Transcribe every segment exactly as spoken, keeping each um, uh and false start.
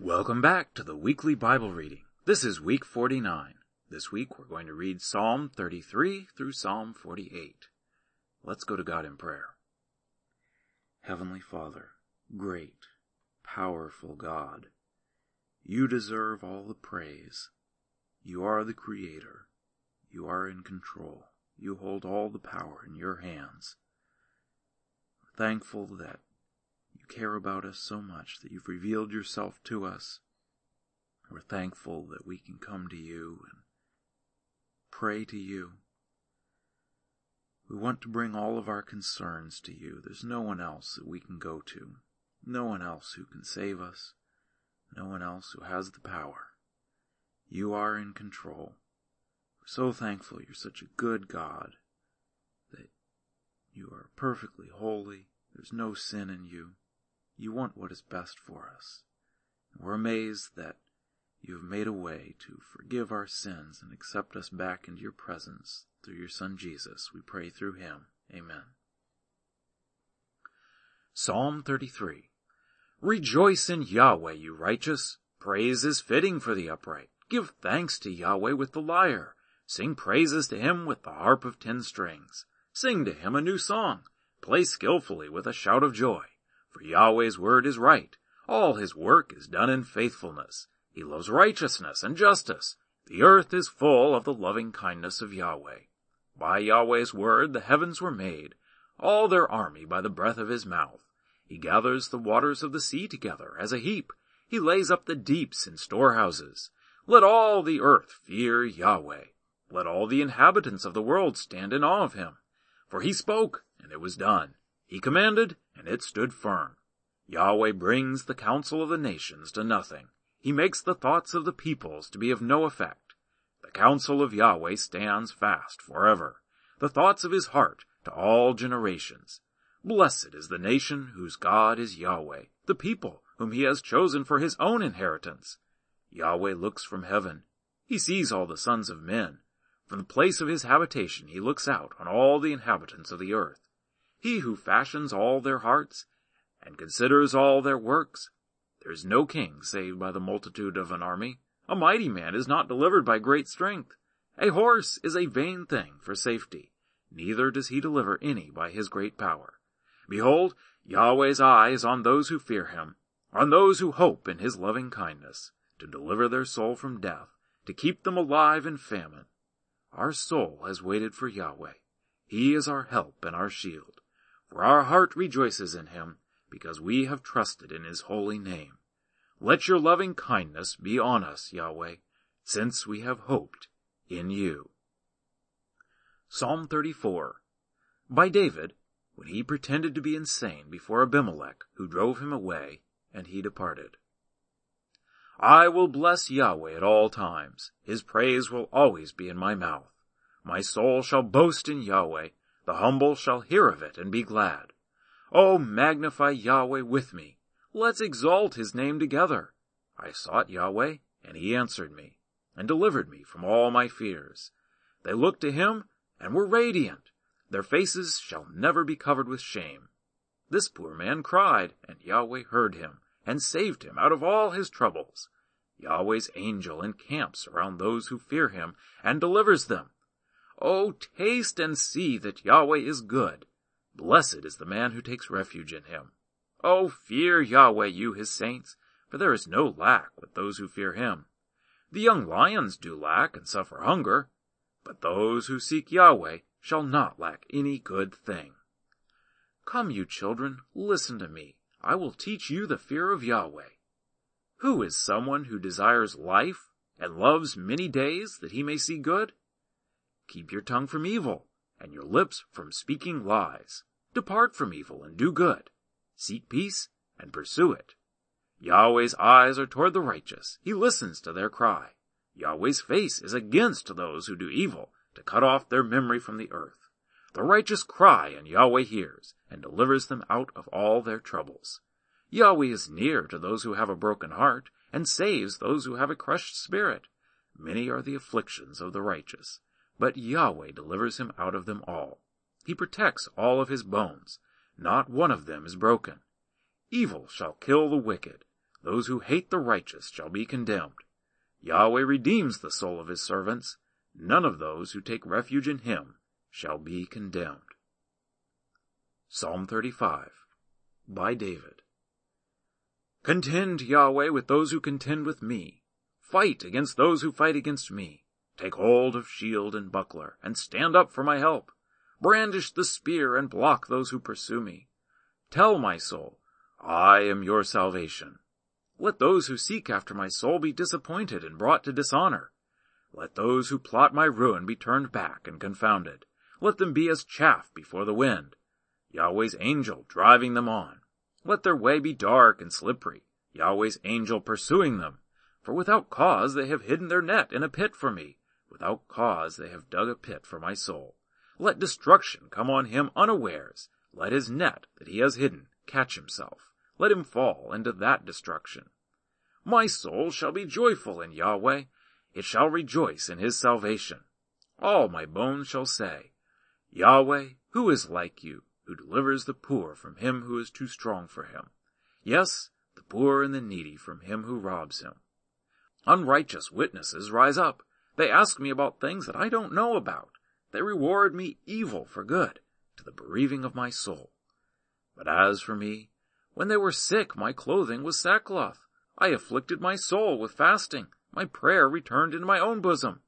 Welcome back to the weekly Bible reading. This is week forty-nine. This week we're going to read Psalm thirty-three through Psalm forty-eight. Let's go to God in prayer. Heavenly Father, great, powerful God, you deserve all the praise. You are the Creator. You are in control. You hold all the power in your hands. I'm thankful that you care about us so much that you've revealed yourself to us. We're thankful that we can come to you and pray to you. We want to bring all of our concerns to you. There's no one else that we can go to, no one else who can save us, no one else who has the power. You are in control. We're so thankful you're such a good God, that you are perfectly holy. There's no sin in you. You want what is best for us. And we're amazed that you have made a way to forgive our sins and accept us back into your presence through your Son Jesus. We pray through him. Amen. Psalm thirty-three. Rejoice in Yahweh, you righteous. Praise is fitting for the upright. Give thanks to Yahweh with the lyre. Sing praises to him with the harp of ten strings. Sing to him a new song. Play skillfully with a shout of joy. For Yahweh's word is right. All his work is done in faithfulness. He loves righteousness and justice. The earth is full of the loving kindness of Yahweh. By Yahweh's word the heavens were made, all their army by the breath of his mouth. He gathers the waters of the sea together as a heap. He lays up the deeps in storehouses. Let all the earth fear Yahweh. Let all the inhabitants of the world stand in awe of him. For he spoke, and it was done. He commanded, and it stood firm. Yahweh brings the counsel of the nations to nothing. He makes the thoughts of the peoples to be of no effect. The counsel of Yahweh stands fast forever, the thoughts of his heart to all generations. Blessed is the nation whose God is Yahweh, the people whom he has chosen for his own inheritance. Yahweh looks from heaven. He sees all the sons of men. From the place of his habitation he looks out on all the inhabitants of the earth. He who fashions all their hearts and considers all their works. There is no king saved by the multitude of an army. A mighty man is not delivered by great strength. A horse is a vain thing for safety. Neither does he deliver any by his great power. Behold, Yahweh's eye is on those who fear him, on those who hope in his loving kindness, to deliver their soul from death, to keep them alive in famine. Our soul has waited for Yahweh. He is our help and our shield. For our heart rejoices in him, because we have trusted in his holy name. Let your loving kindness be on us, Yahweh, since we have hoped in you. Psalm thirty-four. By David, when he pretended to be insane before Abimelech, who drove him away, and he departed. I will bless Yahweh at all times. His praise will always be in my mouth. My soul shall boast in Yahweh. The humble shall hear of it and be glad. Oh, magnify Yahweh with me. Let's exalt his name together. I sought Yahweh, and he answered me, and delivered me from all my fears. They looked to him, and were radiant. Their faces shall never be covered with shame. This poor man cried, and Yahweh heard him, and saved him out of all his troubles. Yahweh's angel encamps around those who fear him, and delivers them. Oh, taste and see that Yahweh is good. Blessed is the man who takes refuge in him. Oh, fear Yahweh, you his saints, for there is no lack with those who fear him. The young lions do lack and suffer hunger, but those who seek Yahweh shall not lack any good thing. Come, you children, listen to me. I will teach you the fear of Yahweh. Who is someone who desires life and loves many days that he may see good? Keep your tongue from evil, and your lips from speaking lies. Depart from evil and do good. Seek peace and pursue it. Yahweh's eyes are toward the righteous. He listens to their cry. Yahweh's face is against those who do evil, to cut off their memory from the earth. The righteous cry, and Yahweh hears, and delivers them out of all their troubles. Yahweh is near to those who have a broken heart, and saves those who have a crushed spirit. Many are the afflictions of the righteous, but Yahweh delivers him out of them all. He protects all of his bones. Not one of them is broken. Evil shall kill the wicked. Those who hate the righteous shall be condemned. Yahweh redeems the soul of his servants. None of those who take refuge in him shall be condemned. Psalm thirty-five, by David. Contend, Yahweh, with those who contend with me. Fight against those who fight against me. Take hold of shield and buckler, and stand up for my help. Brandish the spear and block those who pursue me. Tell my soul, I am your salvation. Let those who seek after my soul be disappointed and brought to dishonor. Let those who plot my ruin be turned back and confounded. Let them be as chaff before the wind, Yahweh's angel driving them on. Let their way be dark and slippery, Yahweh's angel pursuing them. For without cause they have hidden their net in a pit for me. Without cause they have dug a pit for my soul. Let destruction come on him unawares. Let his net that he has hidden catch himself. Let him fall into that destruction. My soul shall be joyful in Yahweh. It shall rejoice in his salvation. All my bones shall say, Yahweh, who is like you, who delivers the poor from him who is too strong for him? Yes, the poor and the needy from him who robs him. Unrighteous witnesses rise up. They ask me about things that I don't know about. They reward me evil for good, to the bereaving of my soul. But as for me, when they were sick, my clothing was sackcloth. I afflicted my soul with fasting. My prayer returned into my own bosom.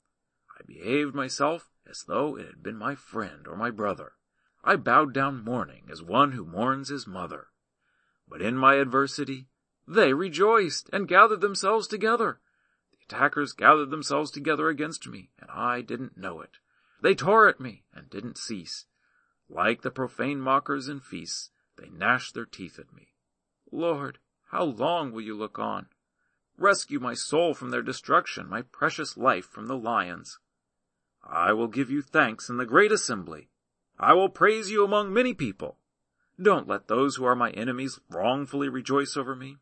I behaved myself as though it had been my friend or my brother. I bowed down mourning as one who mourns his mother. But in my adversity, they rejoiced and gathered themselves together. The attackers gathered themselves together against me, and I didn't know it. They tore at me and didn't cease. Like the profane mockers in feasts, they gnashed their teeth at me. Lord, how long will you look on? Rescue my soul from their destruction, my precious life from the lions. I will give you thanks in the great assembly. I will praise you among many people. Don't let those who are my enemies wrongfully rejoice over me.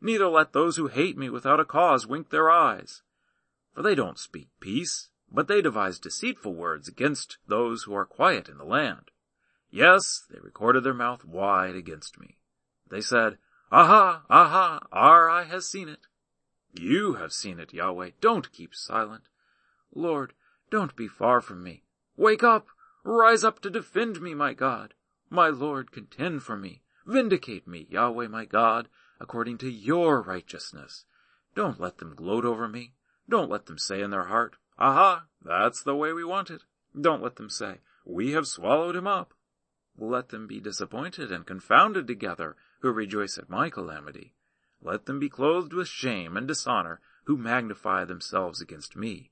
Neither let those who hate me without a cause wink their eyes. For they don't speak peace, but they devise deceitful words against those who are quiet in the land. Yes, they recorded their mouth wide against me. They said, Aha, aha, our eye has seen it. You have seen it, Yahweh. Don't keep silent. Lord, don't be far from me. Wake up. Rise up to defend me, my God. My Lord, contend for me. Vindicate me, Yahweh, my God, according to your righteousness. Don't let them gloat over me. Don't let them say in their heart, Aha, that's the way we want it. Don't let them say, We have swallowed him up. Let them be disappointed and confounded together, who rejoice at my calamity. Let them be clothed with shame and dishonor, who magnify themselves against me.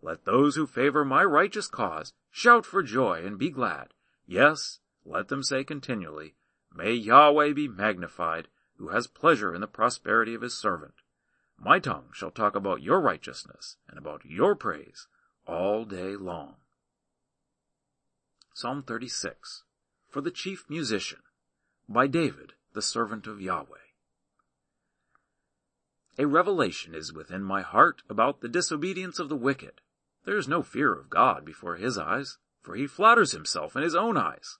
Let those who favor my righteous cause shout for joy and be glad. Yes, let them say continually, May Yahweh be magnified, who has pleasure in the prosperity of his servant. My tongue shall talk about your righteousness and about your praise all day long. Psalm thirty-six, for the chief musician, by David, the servant of Yahweh. A revelation is within my heart about the disobedience of the wicked. There is no fear of God before his eyes, for he flatters himself in his own eyes.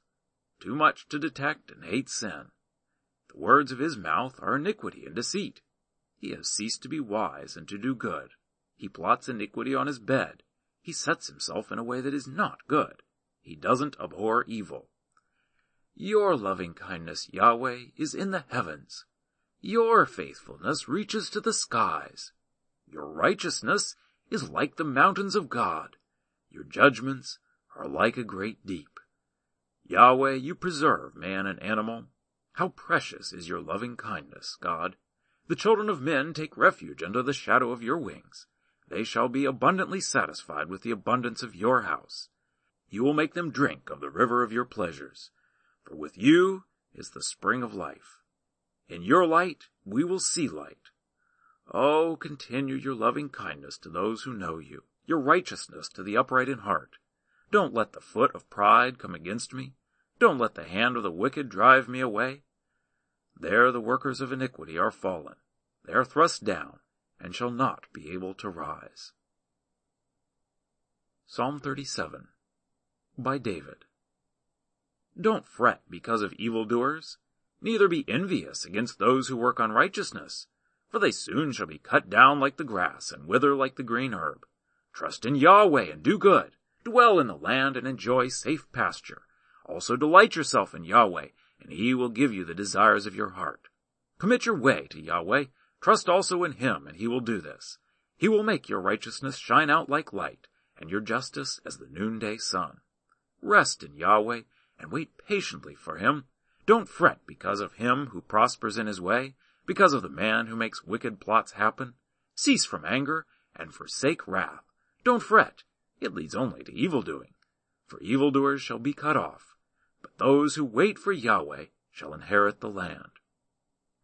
Too much to detect and hate sin. The words of his mouth are iniquity and deceit. He has ceased to be wise and to do good. He plots iniquity on his bed. He sets himself in a way that is not good. He doesn't abhor evil. Your loving kindness, Yahweh, is in the heavens. Your faithfulness reaches to the skies. Your righteousness is like the mountains of God. Your judgments are like a great deep. Yahweh, you preserve man and animal. How precious is your loving kindness, God. The children of men take refuge under the shadow of your wings. They shall be abundantly satisfied with the abundance of your house. You will make them drink of the river of your pleasures, for with you is the spring of life. In your light we will see light. Oh, continue your loving kindness to those who know you, your righteousness to the upright in heart. Don't let the foot of pride come against me. Don't let the hand of the wicked drive me away. There the workers of iniquity are fallen. They are thrust down, and shall not be able to rise. Psalm thirty-seven, by David. Don't fret because of evildoers. Neither be envious against those who work on righteousness, for they soon shall be cut down like the grass and wither like the green herb. Trust in Yahweh and do good. Dwell in the land and enjoy safe pasture. Also delight yourself in Yahweh, and he will give you the desires of your heart. Commit your way to Yahweh. Trust also in him, and he will do this. He will make your righteousness shine out like light, and your justice as the noonday sun. Rest in Yahweh, and wait patiently for him. Don't fret because of him who prospers in his way, because of the man who makes wicked plots happen. Cease from anger, and forsake wrath. Don't fret, it leads only to evil-doing. For evildoers shall be cut off, but those who wait for Yahweh shall inherit the land.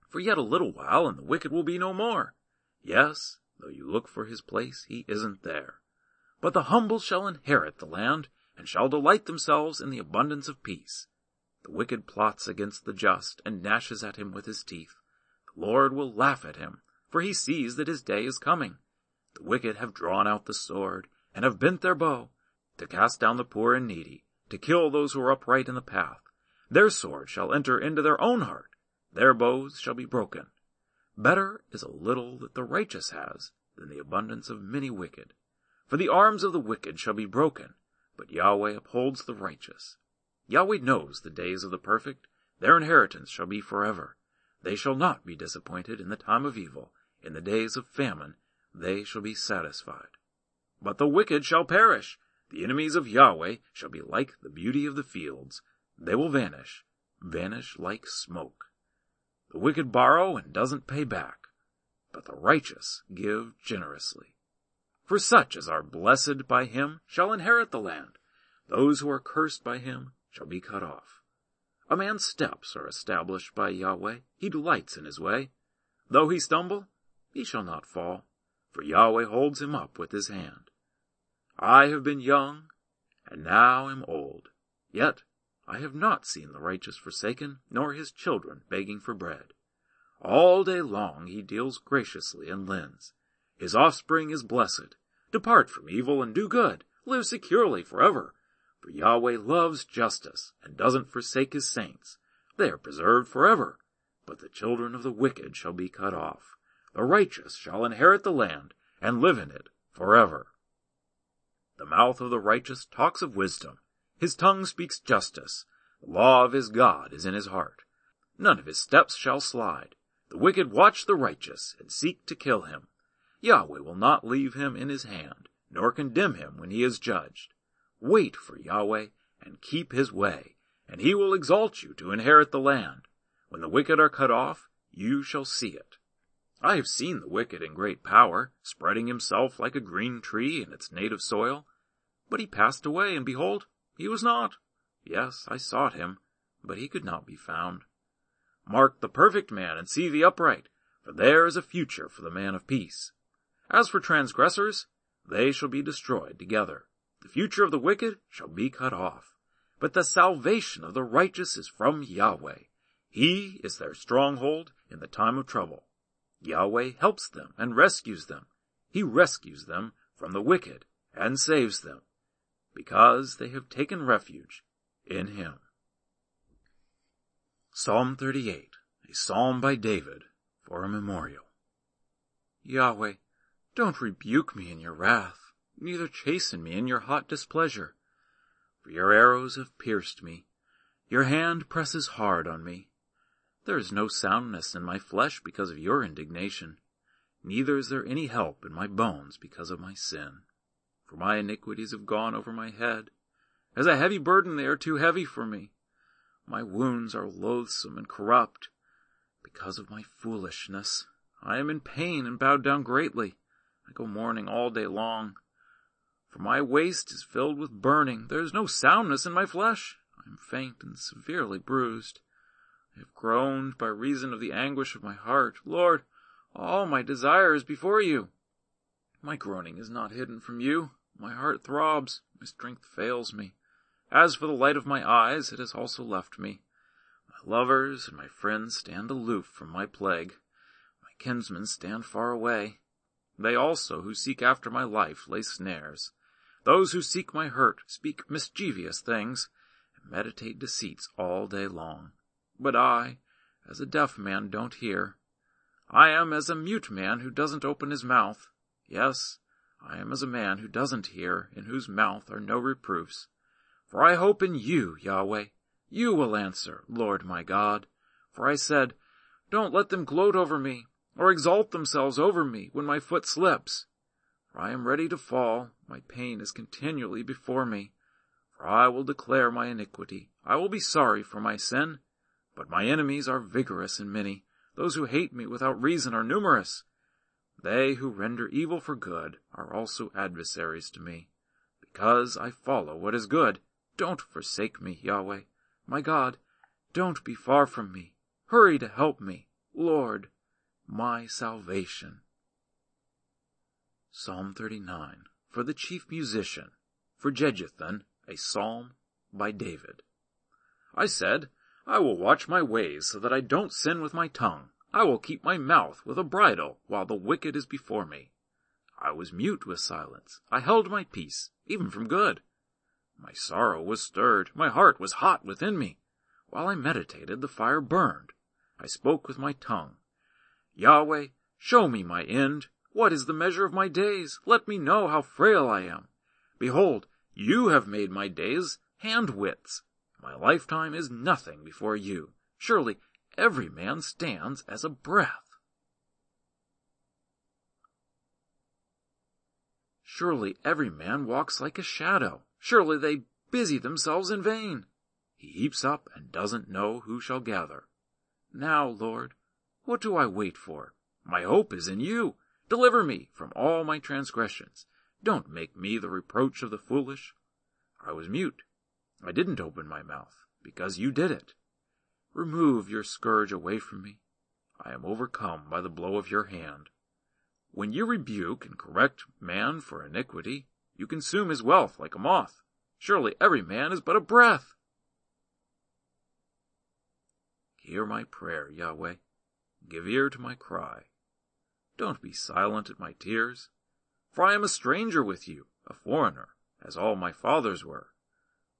For yet a little while, and the wicked will be no more. Yes, though you look for his place, he isn't there. But the humble shall inherit the land, and shall delight themselves in the abundance of peace. The wicked plots against the just, and gnashes at him with his teeth. The Lord will laugh at him, for he sees that his day is coming. The wicked have drawn out the sword, and have bent their bow, to cast down the poor and needy, to kill those who are upright in the path. Their sword shall enter into their own heart, their bows shall be broken. Better is a little that the righteous has, than the abundance of many wicked. For the arms of the wicked shall be broken, but Yahweh upholds the righteous. Yahweh knows the days of the perfect, their inheritance shall be forever. They shall not be disappointed in the time of evil, in the days of famine, they shall be satisfied. But the wicked shall perish. The enemies of Yahweh shall be like the beauty of the fields. They will vanish, vanish like smoke. The wicked borrow and doesn't pay back, but the righteous give generously. For such as are blessed by him shall inherit the land. Those who are cursed by him shall be cut off. A man's steps are established by Yahweh. He delights in his way. Though he stumble, he shall not fall. For Yahweh holds him up with his hand. I have been young, and now am old, yet I have not seen the righteous forsaken, nor his children begging for bread. All day long he deals graciously and lends. His offspring is blessed. Depart from evil and do good. Live securely forever. For Yahweh loves justice, and doesn't forsake his saints. They are preserved forever, but the children of the wicked shall be cut off. The righteous shall inherit the land, and live in it forever. The mouth of the righteous talks of wisdom. His tongue speaks justice. The law of his God is in his heart. None of his steps shall slide. The wicked watch the righteous, and seek to kill him. Yahweh will not leave him in his hand, nor condemn him when he is judged. Wait for Yahweh, and keep his way, and he will exalt you to inherit the land. When the wicked are cut off, you shall see it. I have seen the wicked in great power, spreading himself like a green tree in its native soil. But he passed away, and behold, he was not. Yes, I sought him, but he could not be found. Mark the perfect man, and see the upright, for there is a future for the man of peace. As for transgressors, they shall be destroyed together. The future of the wicked shall be cut off. But the salvation of the righteous is from Yahweh. He is their stronghold in the time of trouble. Yahweh helps them and rescues them. He rescues them from the wicked and saves them, because they have taken refuge in him. Psalm thirty-eight, a psalm by David for a memorial. Yahweh, don't rebuke me in your wrath, neither chasten me in your hot displeasure. For your arrows have pierced me. Your hand presses hard on me. There is no soundness in my flesh because of your indignation, neither is there any help in my bones because of my sin. For my iniquities have gone over my head. As a heavy burden they are too heavy for me. My wounds are loathsome and corrupt. Because of my foolishness, I am in pain and bowed down greatly. I go mourning all day long. For my waist is filled with burning. There is no soundness in my flesh. I am faint and severely bruised. I have groaned by reason of the anguish of my heart. Lord, all my desire is before you. My groaning is not hidden from you. My heart throbs. My strength fails me. As for the light of my eyes, it has also left me. My lovers and my friends stand aloof from my plague. My kinsmen stand far away. They also who seek after my life lay snares. Those who seek my hurt speak mischievous things, and meditate deceits all day long. But I, as a deaf man, don't hear. I am as a mute man who doesn't open his mouth. Yes, I am as a man who doesn't hear, in whose mouth are no reproofs. For I hope in you, Yahweh. You will answer, Lord my God. For I said, don't let them gloat over me, or exalt themselves over me when my foot slips. For I am ready to fall, my pain is continually before me. For I will declare my iniquity, I will be sorry for my sin. But my enemies are vigorous and many, those who hate me without reason are numerous. They who render evil for good are also adversaries to me, because I follow what is good. Don't forsake me, Yahweh. My God, don't be far from me. Hurry to help me, Lord, my salvation. Psalm thirty-nine, for the chief musician, for Jejuthun, a psalm by David. I said, I will watch my ways so that I don't sin with my tongue. I will keep my mouth with a bridle while the wicked is before me. I was mute with silence. I held my peace, even from good. My sorrow was stirred. My heart was hot within me. While I meditated, the fire burned. I spoke with my tongue. Yahweh, show me my end. What is the measure of my days? Let me know how frail I am. Behold, you have made my days hand-widths. My lifetime is nothing before you. Surely every man stands as a breath. Surely every man walks like a shadow. Surely they busy themselves in vain. He heaps up and doesn't know who shall gather. Now, Lord, what do I wait for? My hope is in you. Deliver me from all my transgressions. Don't make me the reproach of the foolish. I was mute. I didn't open my mouth, because you did it. Remove your scourge away from me. I am overcome by the blow of your hand. When you rebuke and correct man for iniquity, you consume his wealth like a moth. Surely every man is but a breath. Hear my prayer, Yahweh. Give ear to my cry. Don't be silent at my tears, for I am a stranger with you, a foreigner, as all my fathers were.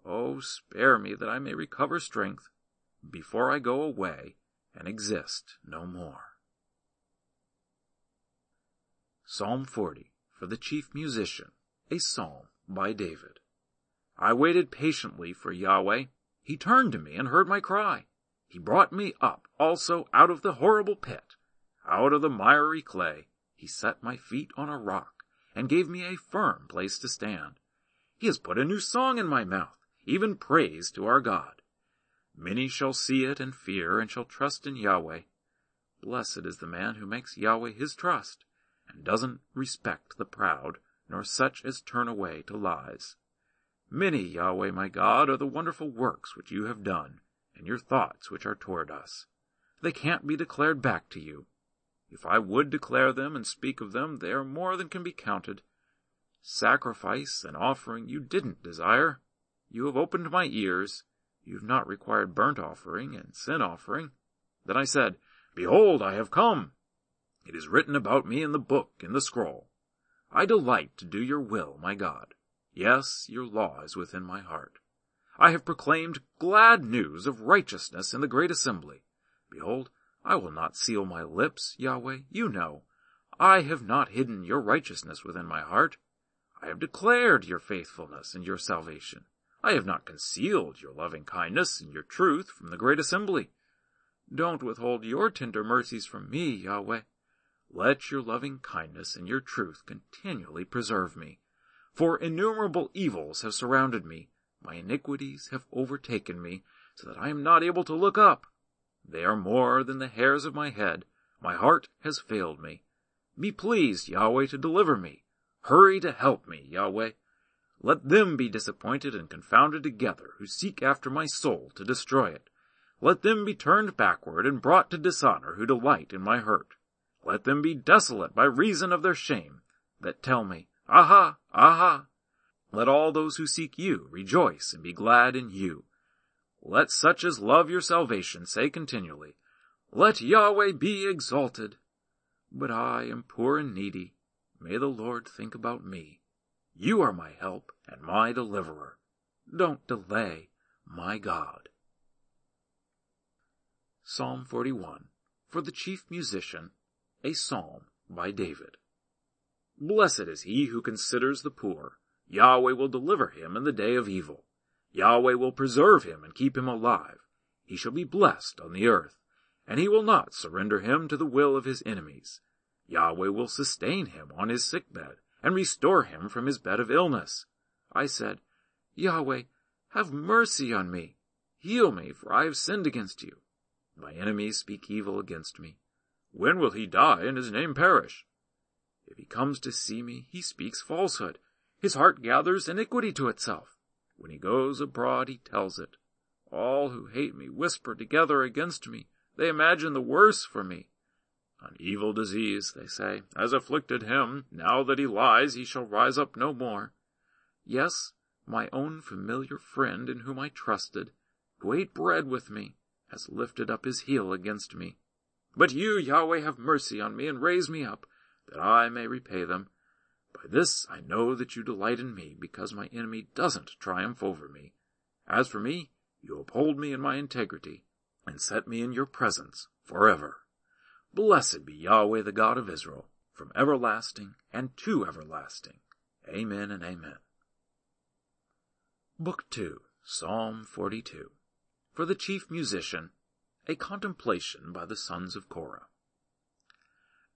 Oh, spare me that I may recover strength before I go away and exist no more. Psalm forty, for the chief musician, a psalm by David. I waited patiently for Yahweh. He turned to me and heard my cry. He brought me up also out of the horrible pit, out of the miry clay. He set my feet on a rock and gave me a firm place to stand. He has put a new song in my mouth, even praise to our God. Many shall see it and fear, and shall trust in Yahweh. Blessed is the man who makes Yahweh his trust, and doesn't respect the proud, nor such as turn away to lies. Many, Yahweh my God, are the wonderful works which you have done, and your thoughts which are toward us. They can't be declared back to you. If I would declare them and speak of them, they are more than can be counted. Sacrifice and offering you didn't desire. You have opened my ears. You have not required burnt offering and sin offering. Then I said, behold, I have come. It is written about me in the book, in the scroll. I delight to do your will, my God. Yes, your law is within my heart. I have proclaimed glad news of righteousness in the great assembly. Behold, I will not seal my lips, Yahweh, you know. I have not hidden your righteousness within my heart. I have declared your faithfulness and your salvation. I have not concealed your loving kindness and your truth from the great assembly. Don't withhold your tender mercies from me, Yahweh. Let your loving kindness and your truth continually preserve me. For innumerable evils have surrounded me. My iniquities have overtaken me, so that I am not able to look up. They are more than the hairs of my head. My heart has failed me. Be pleased, Yahweh, to deliver me. Hurry to help me, Yahweh. Let them be disappointed and confounded together who seek after my soul to destroy it. Let them be turned backward and brought to dishonor who delight in my hurt. Let them be desolate by reason of their shame that tell me, aha, aha. Let all those who seek you rejoice and be glad in you. Let such as love your salvation say continually, let Yahweh be exalted. But I am poor and needy. May the Lord think about me. You are my help and my deliverer. Don't delay, my God. Psalm forty-one, for the chief musician, A Psalm by David. Blessed is he who considers the poor. Yahweh will deliver him in the day of evil. Yahweh will preserve him and keep him alive. He shall be blessed on the earth, and he will not surrender him to the will of his enemies. Yahweh will sustain him on his sickbed, and restore him from his bed of illness. I said, Yahweh, have mercy on me. Heal me, for I have sinned against you. My enemies speak evil against me. When will he die and his name perish? If he comes to see me, he speaks falsehood. His heart gathers iniquity to itself. When he goes abroad, he tells it. All who hate me whisper together against me. They imagine the worse for me. An evil disease, they say, has afflicted him. Now that he lies, he shall rise up no more. Yes, my own familiar friend in whom I trusted, who ate bread with me, has lifted up his heel against me. But you, Yahweh, have mercy on me and raise me up, that I may repay them. By this I know that you delight in me, because my enemy doesn't triumph over me. As for me, you uphold me in my integrity, and set me in your presence forever. Blessed be Yahweh, the God of Israel, from everlasting and to everlasting. Amen and amen. Book two, Psalm forty-two. For the chief musician, a contemplation by the sons of Korah.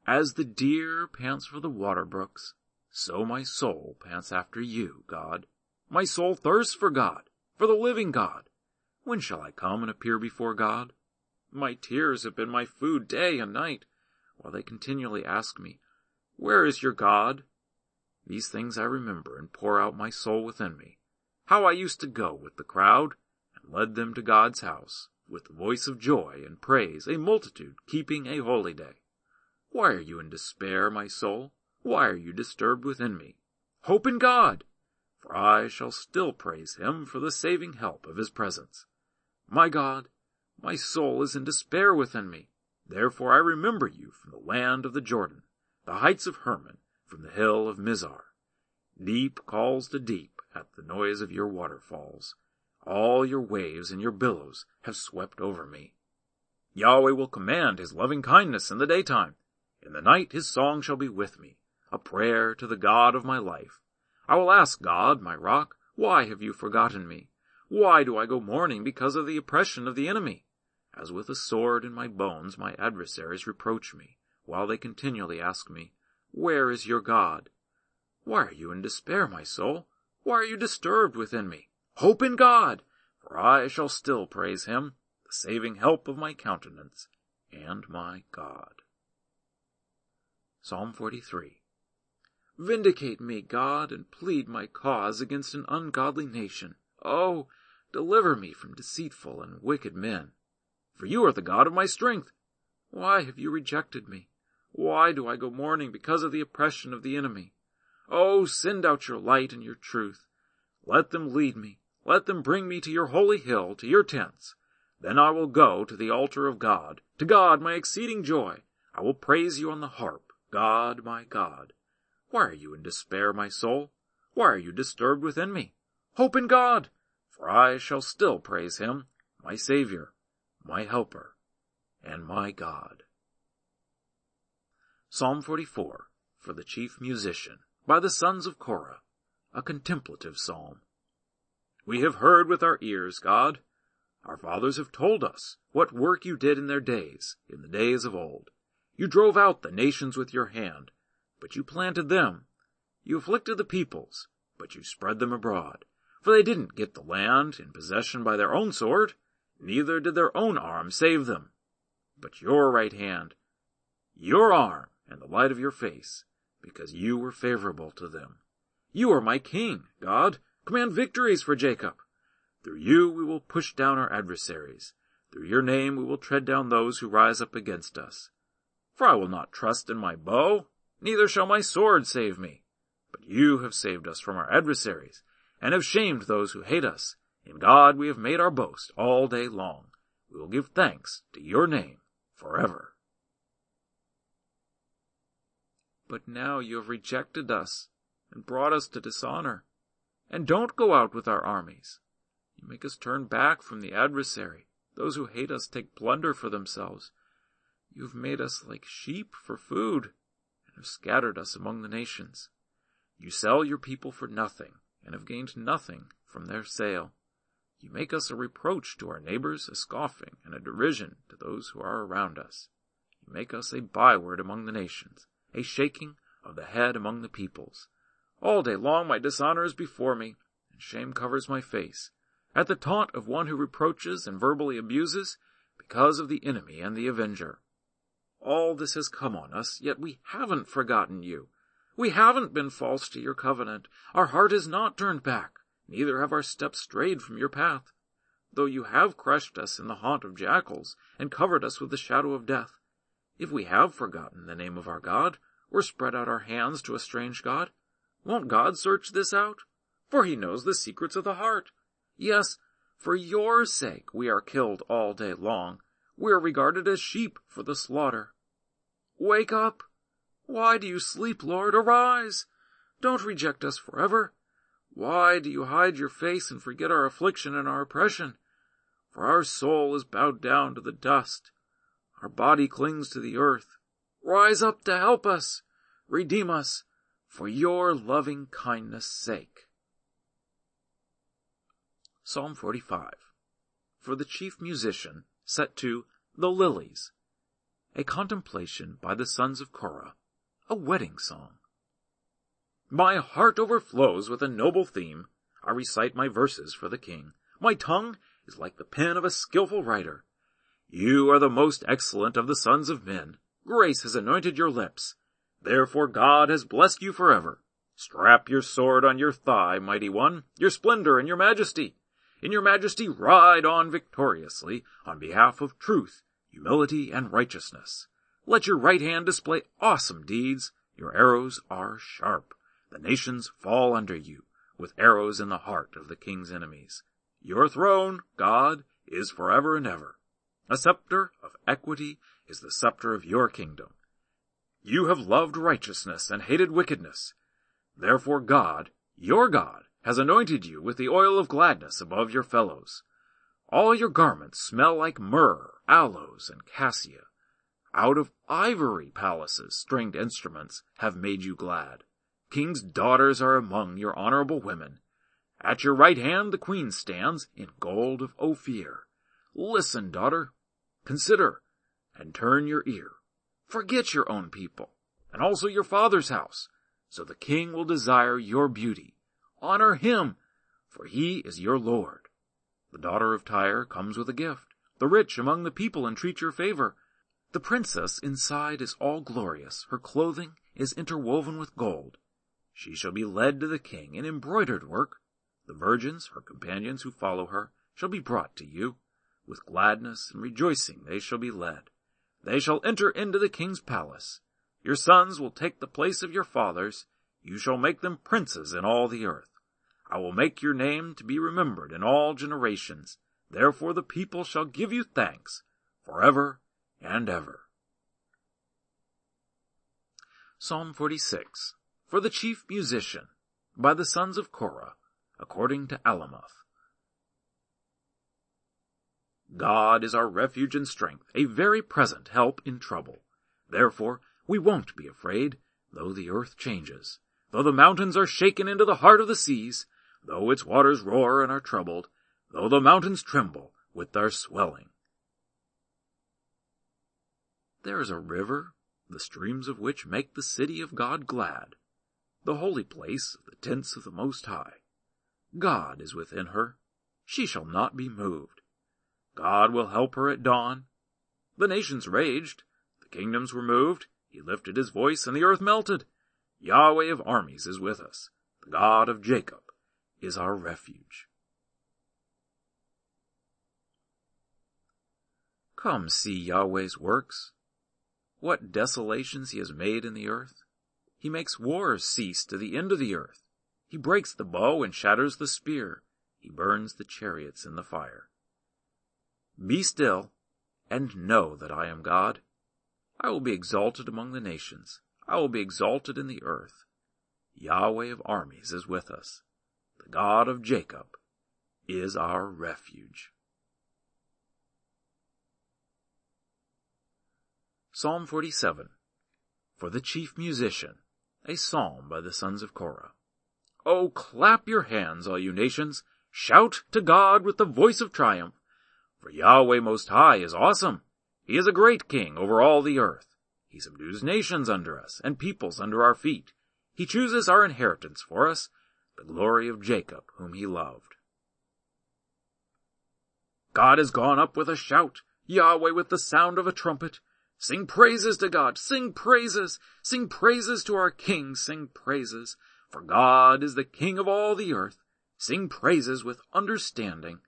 As the deer pants for the water brooks, so my soul pants after you, God. My soul thirsts for God, for the living God. When shall I come and appear before God? My tears have been my food day and night, while they continually ask me, Where is your God? These things I remember and pour out my soul within me. How I used to go with the crowd, and led them to God's house, with the voice of joy and praise, a multitude keeping a holy day. Why are you in despair, my soul? Why are you disturbed within me? Hope in God, for I shall still praise him for the saving help of his presence. My God, my soul is in despair within me. Therefore I remember you from the land of the Jordan, the heights of Hermon, from the hill of Mizar. Deep calls to deep at the noise of your waterfalls. All your waves and your billows have swept over me. Yahweh will command his loving kindness in the daytime. In the night his song shall be with me, a prayer to the God of my life. I will ask God, my rock, why have you forgotten me? Why do I go mourning because of the oppression of the enemy? As with a sword in my bones my adversaries reproach me, while they continually ask me, Where is your God? Why are you in despair, my soul? Why are you disturbed within me? Hope in God, for I shall still praise him, the saving help of my countenance, and my God. Psalm forty-three. Vindicate me, God, and plead my cause against an ungodly nation. Oh, deliver me from deceitful and wicked men. For you are the God of my strength. Why have you rejected me? Why do I go mourning because of the oppression of the enemy? Oh, send out your light and your truth. Let them lead me. Let them bring me to your holy hill, to your tents. Then I will go to the altar of God, to God my exceeding joy. I will praise you on the harp, God my God. Why are you in despair, my soul? Why are you disturbed within me? Hope in God, for I shall still praise him, my Savior, my Helper, and my God. Psalm forty-four, for the chief musician, by the sons of Korah, a contemplative psalm. We have heard with our ears, God. Our fathers have told us what work you did in their days, in the days of old. You drove out the nations with your hand, but you planted them. You afflicted the peoples, but you spread them abroad. For they didn't get the land in possession by their own sword, neither did their own arm save them. But your right hand, your arm, and the light of your face, because you were favorable to them. You are my king, God. Command victories for Jacob. Through you we will push down our adversaries. Through your name we will tread down those who rise up against us. For I will not trust in my bow, neither shall my sword save me. But you have saved us from our adversaries, and have shamed those who hate us. In God we have made our boast all day long. We will give thanks to your name forever. But now you have rejected us, and brought us to dishonor, and don't go out with our armies. You make us turn back from the adversary. Those who hate us take plunder for themselves. You've made us like sheep for food, and have scattered us among the nations. You sell your people for nothing, and have gained nothing from their sale. You make us a reproach to our neighbors, a scoffing and a derision to those who are around us. You make us a byword among the nations, a shaking of the head among the peoples. All day long my dishonor is before me, and shame covers my face. At the taunt of one who reproaches and verbally abuses, because of the enemy and the avenger. All this has come on us, yet we haven't forgotten you. We haven't been false to your covenant. Our heart is not turned back, neither have our steps strayed from your path. Though you have crushed us in the haunt of jackals, and covered us with the shadow of death, if we have forgotten the name of our God, or spread out our hands to a strange God, won't God search this out? For he knows the secrets of the heart. Yes, for your sake we are killed all day long. We are regarded as sheep for the slaughter. Wake up! Why do you sleep, Lord? Arise! Don't reject us forever. Why do you hide your face and forget our affliction and our oppression? For our soul is bowed down to the dust. Our body clings to the earth. Rise up to help us. Redeem us for your loving kindness' sake. Psalm forty-five. For the chief musician, set to The Lilies. A contemplation by the sons of Korah. A wedding song. My heart overflows with a noble theme. I recite my verses for the king. My tongue is like the pen of a skillful writer. You are the most excellent of the sons of men. Grace has anointed your lips. Therefore God has blessed you forever. Strap your sword on your thigh, mighty one, your splendor and your majesty. In your majesty ride on victoriously on behalf of truth, humility, and righteousness. Let your right hand display awesome deeds. Your arrows are sharp. The nations fall under you, with arrows in the heart of the king's enemies. Your throne, God, is forever and ever. A scepter of equity is the scepter of your kingdom. You have loved righteousness and hated wickedness. Therefore God, your God, has anointed you with the oil of gladness above your fellows. All your garments smell like myrrh, aloes, and cassia. Out of ivory palaces stringed instruments have made you glad. King's daughters are among your honorable women. At your right hand the queen stands in gold of Ophir. Listen, daughter, consider, and turn your ear. Forget your own people, and also your father's house, so the king will desire your beauty. Honor him, for he is your lord. The daughter of Tyre comes with a gift. The rich among the people entreat your favor. The princess inside is all glorious. Her clothing is interwoven with gold. She shall be led to the king in embroidered work. The virgins, her companions who follow her, shall be brought to you. With gladness and rejoicing they shall be led. They shall enter into the king's palace. Your sons will take the place of your fathers. You shall make them princes in all the earth. I will make your name to be remembered in all generations. Therefore the people shall give you thanks forever and ever. Psalm forty-six. For the chief musician, by the sons of Korah, according to Alamoth. God is our refuge and strength, a very present help in trouble. Therefore we won't be afraid, though the earth changes, though the mountains are shaken into the heart of the seas, though its waters roar and are troubled, though the mountains tremble with their swelling. There is a river, the streams of which make the city of God glad, the holy place of the tents of the Most High. God is within her. She shall not be moved. God will help her at dawn. The nations raged. The kingdoms were moved. He lifted his voice, and the earth melted. Yahweh of armies is with us. The God of Jacob is our refuge. Come see Yahweh's works. What desolations he has made in the earth! He makes wars cease to the end of the earth. He breaks the bow and shatters the spear. He burns the chariots in the fire. Be still, and know that I am God. I will be exalted among the nations. I will be exalted in the earth. Yahweh of armies is with us. The God of Jacob is our refuge. Psalm forty-seven. For the chief musician, a psalm by the sons of Korah. O clap your hands, all you nations. Shout to God with the voice of triumph. For Yahweh Most High is awesome. He is a great king over all the earth. He subdues nations under us, and peoples under our feet. He chooses our inheritance for us, the glory of Jacob, whom he loved. God has gone up with a shout, Yahweh with the sound of a trumpet. Sing praises to God, sing praises, sing praises to our King, sing praises. For God is the King of all the earth. Sing praises with understanding.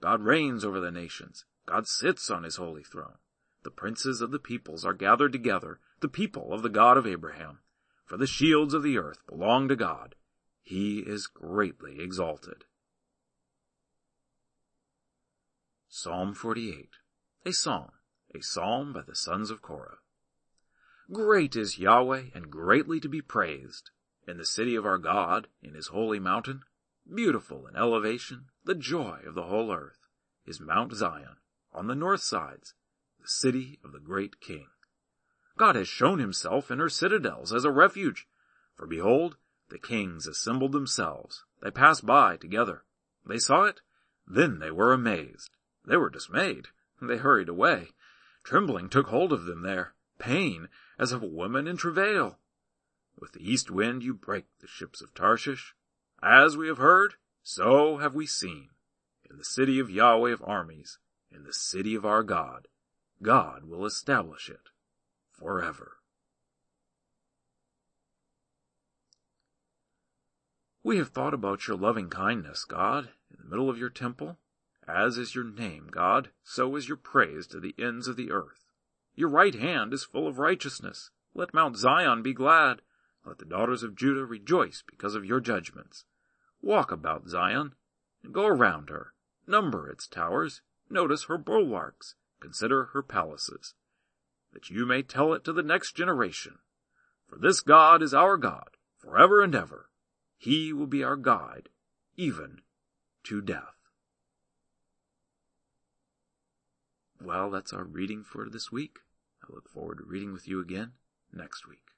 God reigns over the nations. God sits on his holy throne. The princes of the peoples are gathered together, the people of the God of Abraham. For the shields of the earth belong to God. He is greatly exalted. Psalm forty-eight. A song, a psalm by the sons of Korah. Great is Yahweh, and greatly to be praised. In the city of our God, in his holy mountain, beautiful in elevation, the joy of the whole earth, is Mount Zion, on the north sides, the city of the great King. God has shown himself in her citadels as a refuge. For behold, the kings assembled themselves. They passed by together. They saw it. Then they were amazed. They were dismayed. They hurried away. Trembling took hold of them there, pain as of a woman in travail. With the east wind you break the ships of Tarshish. As we have heard, so have we seen. In the city of Yahweh of armies, in the city of our God, God will establish it forever. We have thought about your loving kindness, God, in the middle of your temple. As is your name, God, so is your praise to the ends of the earth. Your right hand is full of righteousness. Let Mount Zion be glad. Let the daughters of Judah rejoice because of your judgments. Walk about Zion, and go around her. Number its towers. Notice her bulwarks. Consider her palaces, that you may tell it to the next generation. For this God is our God, forever and ever. He will be our guide, even to death. Well, that's our reading for this week. I look forward to reading with you again next week.